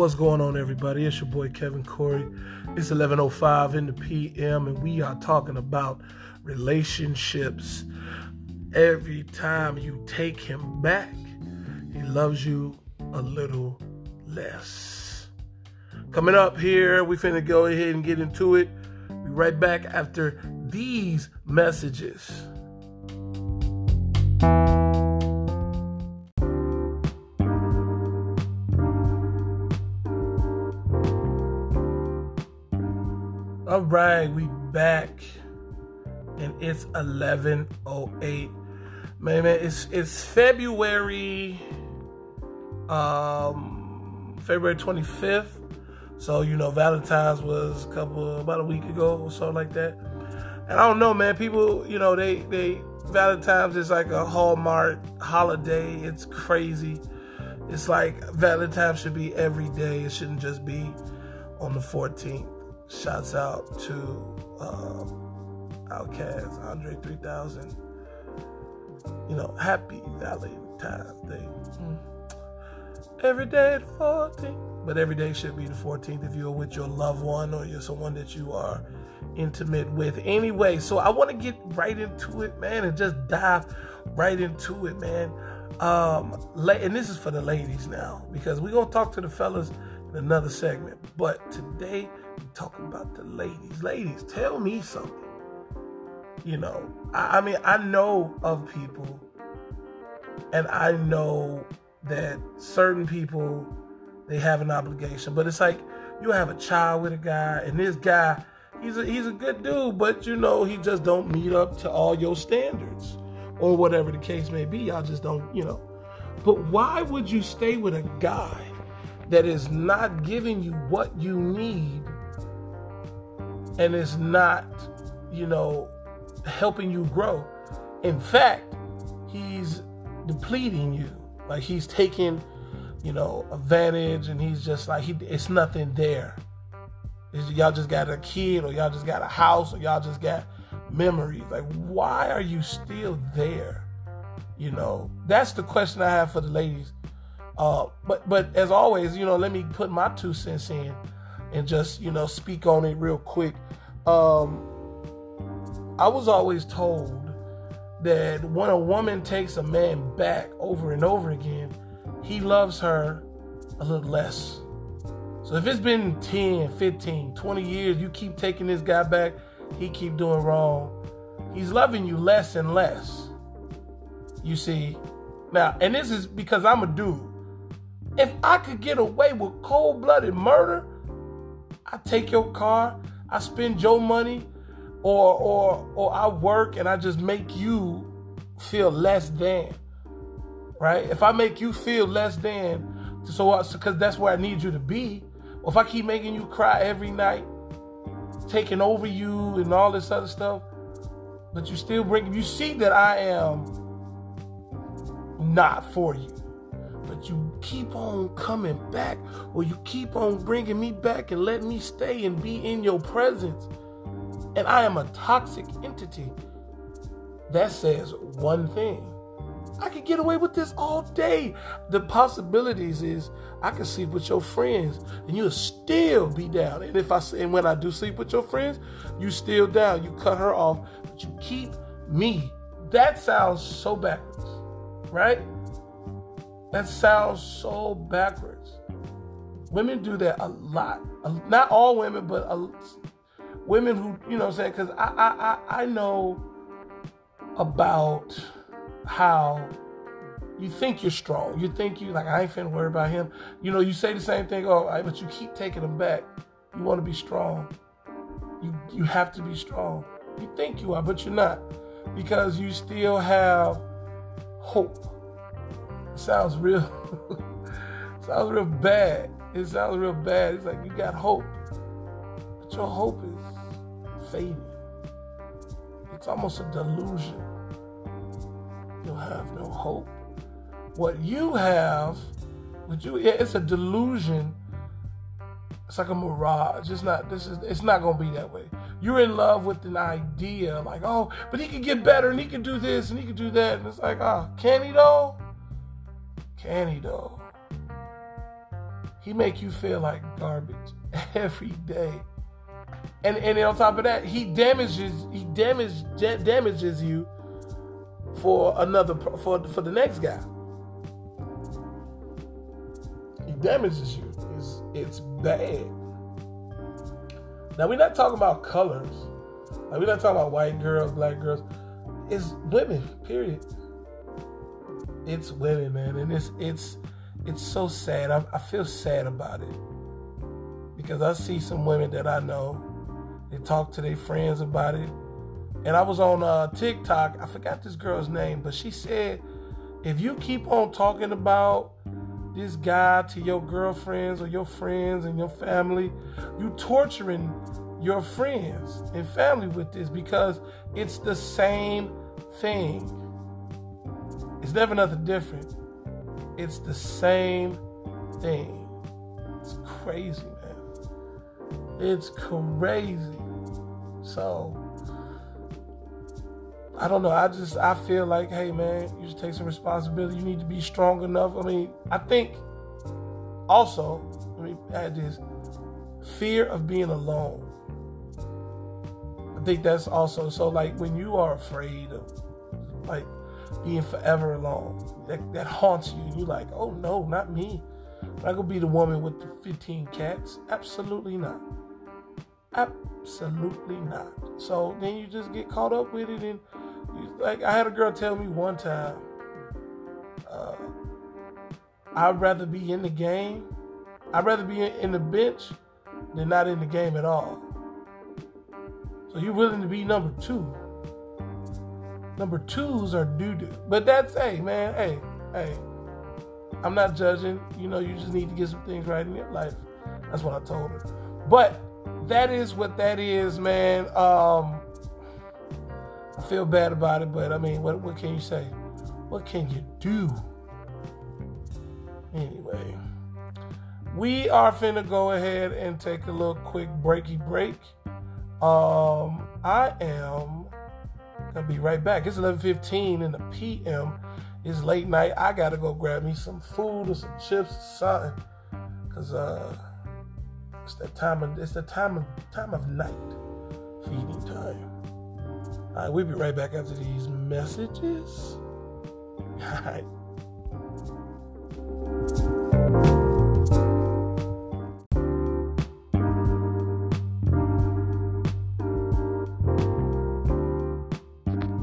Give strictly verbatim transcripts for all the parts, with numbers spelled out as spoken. What's going on, everybody? It's your boy Kevin Corey. It's eleven oh five in the P M and we are talking about relationships. Every time you take him back, he loves you a little less. Coming up here, we finna go ahead and get into it. Be right back after these messages. All right, we back, and it's eleven oh eight. Man, man, it's it's February, um, February twenty-fifth. So you know, Valentine's was a couple about a week ago or something like that. And I don't know, man. People, you know, they they Valentine's is like a hallmark holiday. It's crazy. It's like Valentine's should be every day. It shouldn't just be on the fourteenth. Shouts out to um, Outkast, Andre three thousand. You know, happy Valentine's Day. Mm. Every day the fourteenth. But every day should be the fourteenth if you're with your loved one or you're someone that you are intimate with. Anyway, so I want to get right into it, man, and just dive right into it, man. Um, and this is for the ladies now, because we're going to talk to the fellas in another segment. But today, talking about the ladies. Ladies, tell me something. You know, I, I mean, I know of people, and I know that certain people, they have an obligation, but it's like you have a child with a guy, and this guy, he's a, he's a good dude, but you know, he just don't meet up to all your standards or whatever the case may be. Y'all just don't, you know. But why would you stay with a guy that is not giving you what you need? And it's not, you know, helping you grow. In fact, he's depleting you. Like, he's taking, you know, advantage, and he's just like, he, it's nothing there. It's, y'all just got a kid, or y'all just got a house, or y'all just got memories. Like, why are you still there? You know, that's the question I have for the ladies. Uh, but, but as always, you know, let me put my two cents in and just, you know, speak on it real quick. Um, I was always told that when a woman takes a man back over and over again, he loves her a little less. So if it's been ten, fifteen, twenty years, you keep taking this guy back, he keep doing wrong, he's loving you less and less. You see? Now, and this is because I'm a dude. If I could get away with cold-blooded murder, I take your car, I spend your money, or or or I work and I just make you feel less than, right? If I make you feel less than, so because that's where I need you to be, or if I keep making you cry every night, taking over you and all this other stuff, but you still bring, you see that I am not for you. But you keep on coming back, or you keep on bringing me back and let me stay and be in your presence. And I am a toxic entity. That says one thing. I could get away with this all day. The possibilities is I can sleep with your friends and you'll still be down. And if I and when I do sleep with your friends, you still down. You cut her off, but you keep me. That sounds so backwards, right? That sounds so backwards. Women do that a lot. Not all women, but a, women who, you know what I'm saying? Because I, I, I, I know about how you think you're strong. You think you, like, I ain't finna worry about him. You know, you say the same thing, oh, but you keep taking him back. You want to be strong. You, you have to be strong. You think you are, but you're not. Because you still have hope. Sounds real sounds real bad. It sounds real bad. It's like you got hope. But your hope is fading. It's almost a delusion. You'll have no hope. What you have, what you it's a delusion. It's like a mirage. It's not this is it's not gonna be that way. You're in love with an idea, like, oh, but he could get better and he could do this and he could do that. And it's like, ah, oh, can he though? Can he though? He make you feel like garbage every day. And and on top of that, he damages he damage, damages you for another for for the next guy. He damages you. It's it's bad. Now we're not talking about colors. Like, we're not talking about white girls, black girls. It's women, period. It's women, man, and it's it's it's so sad. I, I feel sad about it because I see some women that I know. They talk to their friends about it, and I was on uh, TikTok. I forgot this girl's name, but she said, if you keep on talking about this guy to your girlfriends or your friends and your family, you torturing your friends and family with this because it's the same thing. It's never nothing different. It's the same thing. It's crazy, man. It's crazy. So, I don't know. I just, I feel like, hey, man, you should take some responsibility. You need to be strong enough. I mean, I think also, let me add this, fear of being alone. I think that's also, so like when you are afraid of like being forever alone, that, that haunts you. You're like, oh no, not me. I'm not going to be the woman with the fifteen cats. Absolutely not. Absolutely not. So then you just get caught up with it. And you, like I had a girl tell me one time, uh, I'd rather be in the game. I'd rather be in, in the bench than not in the game at all. So you're willing to be number two. Number twos are doo-doo. But that's, hey, man, hey, hey. I'm not judging. You know, you just need to get some things right in your life. That's what I told her. But that is what that is, man. Um, I feel bad about it, but, I mean, what, what can you say? What can you do? Anyway. We are finna go ahead and take a little quick breaky break. Um, I am gonna be right back. It's eleven fifteen in the P M. It's late night. I gotta go grab me some food or some chips or something, cause uh, it's that time of it's the time of time of night, feeding time. All right, we'll be right back after these messages. All right.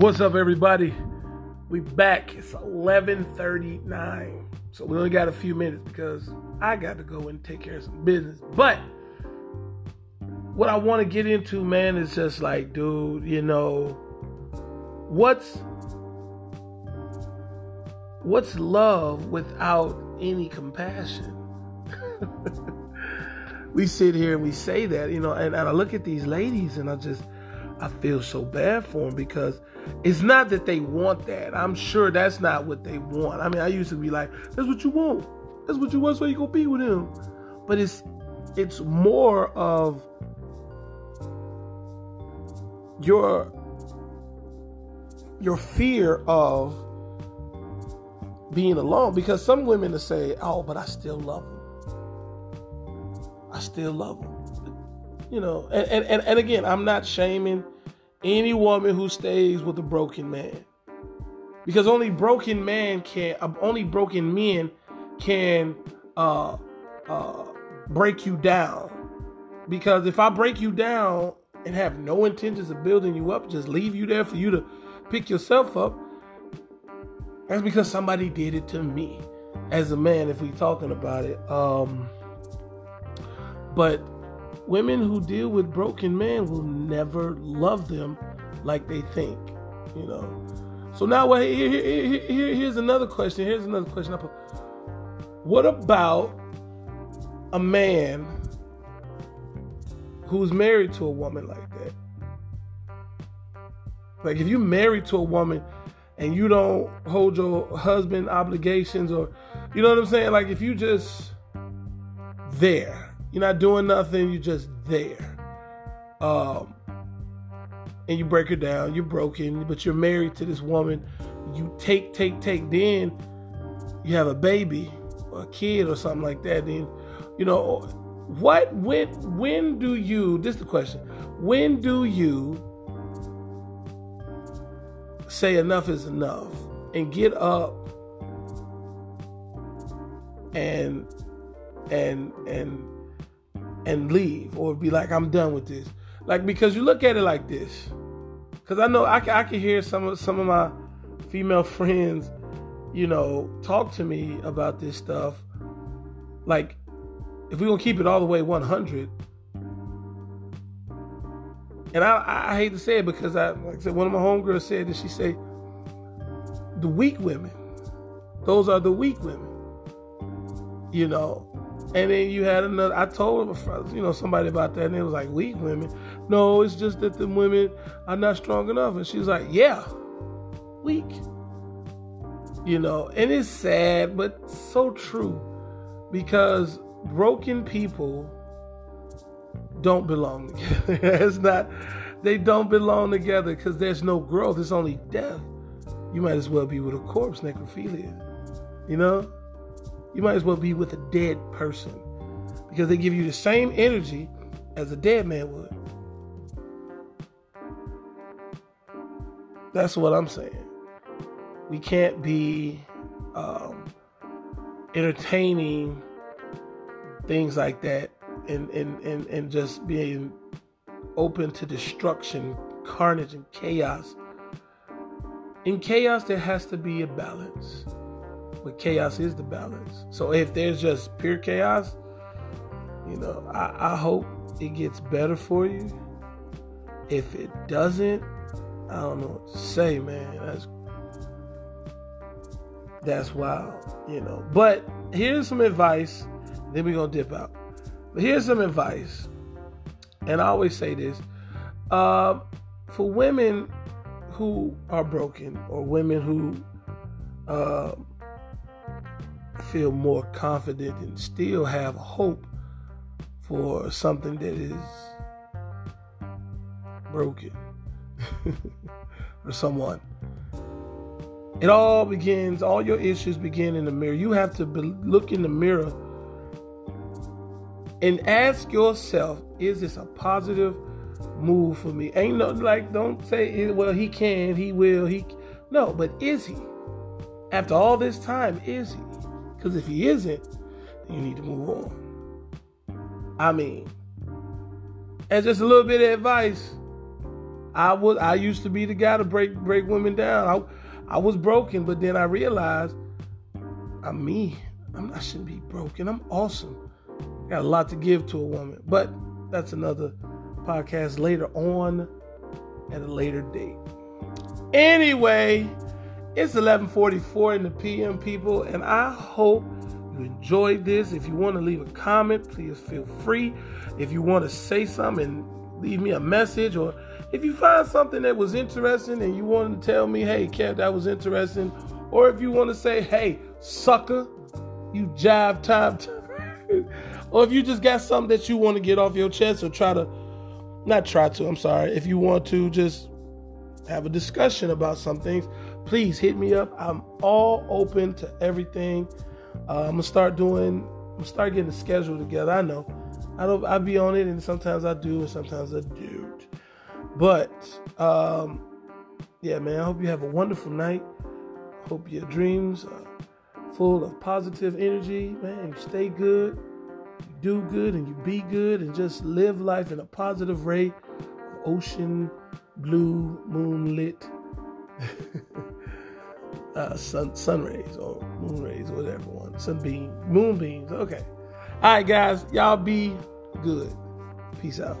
What's up, everybody? We back. It's eleven thirty-nine, so we only got a few minutes because I got to go and take care of some business. But what I want to get into, man, is just like, dude, you know, what's what's love without any compassion? We sit here and we say that, you know, and, and I look at these ladies and I just, I feel so bad for them because it's not that they want that. I'm sure that's not what they want. I mean, I used to be like, that's what you want. That's what you want, so you gonna be with him. But it's it's more of your your fear of being alone, because some women will say, oh, but I still love him. I still love him. You know, and, and, and, and again, I'm not shaming any woman who stays with a broken man, because only broken man can, only broken men can uh, uh, break you down. Because if I break you down and have no intentions of building you up, just leave you there for you to pick yourself up, that's because somebody did it to me as a man, if we're talking about it. Um, but women who deal with broken men will never love them like they think, you know. So now, well, here, here, here, here's another question. Here's another question. I put, what about a man who's married to a woman like that? Like, if you're married to a woman and you don't hold your husband obligations, or, you know what I'm saying? Like, if you just there. You're not doing nothing. You're just there. Um, and you break her down. You're broken, but you're married to this woman. You take, take, take. Then you have a baby or a kid or something like that. Then You know, what, when, when do you, this is the question, when do you say enough is enough and get up and, and, and, and leave, or be like, I'm done with this? Like, because you look at it like this, because I know I, I can hear some of, some of my female friends, you know, talk to me about this stuff. Like, if we're going to keep it all the way one hundred, and I, I hate to say it, because I, like I said, one of my homegirls said that, she said, the weak women, those are the weak women, you know. And then you had another, I told, you know, somebody about that, and it was like, weak women? No, it's just that the women are not strong enough. And she's like, yeah, weak. You know, and it's sad, but so true, because broken people don't belong together. It's not, they don't belong together, because there's no growth. It's only death. You might as well be with a corpse, necrophilia. You know? You might as well be with a dead person, because they give you the same energy as a dead man would. That's what I'm saying. We can't be um, entertaining things like that, and, and, and, and just being open to destruction, carnage, and chaos. In chaos, there has to be a balance. But chaos is the balance. So if there's just pure chaos, you know, I, I hope it gets better for you. If it doesn't, I don't know what to say, man. That's that's wild, you know. But here's some advice. Then we're gonna dip out. But here's some advice, and I always say this uh, for women who are broken, or women who. Uh, feel more confident and still have hope for something that is broken or someone. It all begins, all your issues begin in the mirror. You have to be, look in the mirror and ask yourself, is this a positive move for me? Ain't no, like, don't say, well, he can, he will, he, no, but is he? After all this time, is he? Because if he isn't, you need to move on. I mean, and just a little bit of advice. I was I used to be the guy to break break women down. I, I was broken, but then I realized I'm me. I'm, I shouldn't be broken. I'm awesome. Got a lot to give to a woman, but that's another podcast later on at a later date. Anyway. It's eleven forty-four in the p m, people, and I hope you enjoyed this. If you want to leave a comment, please feel free. If you want to say something and leave me a message, or if you find something that was interesting and you want to tell me, hey, Kev, that was interesting, or if you want to say, hey, sucker, you jive time, time. Or if you just got something that you want to get off your chest, or try to, not try to, I'm sorry, if you want to just have a discussion about some things, please hit me up. I'm all open to everything. Uh, I'm gonna start doing. I'm gonna start getting a schedule together. I know. I don't. I be on it, and sometimes I do, and sometimes I don't. But um, yeah, man. I hope you have a wonderful night. Hope your dreams are full of positive energy, man. Stay good. You do good, and you be good, and just live life in a positive ray. Ocean blue, moonlit. Uh, sun, sun rays or moon rays or whatever one. Sunbeam, moonbeams. Okay. All right, guys. Y'all be good. Peace out.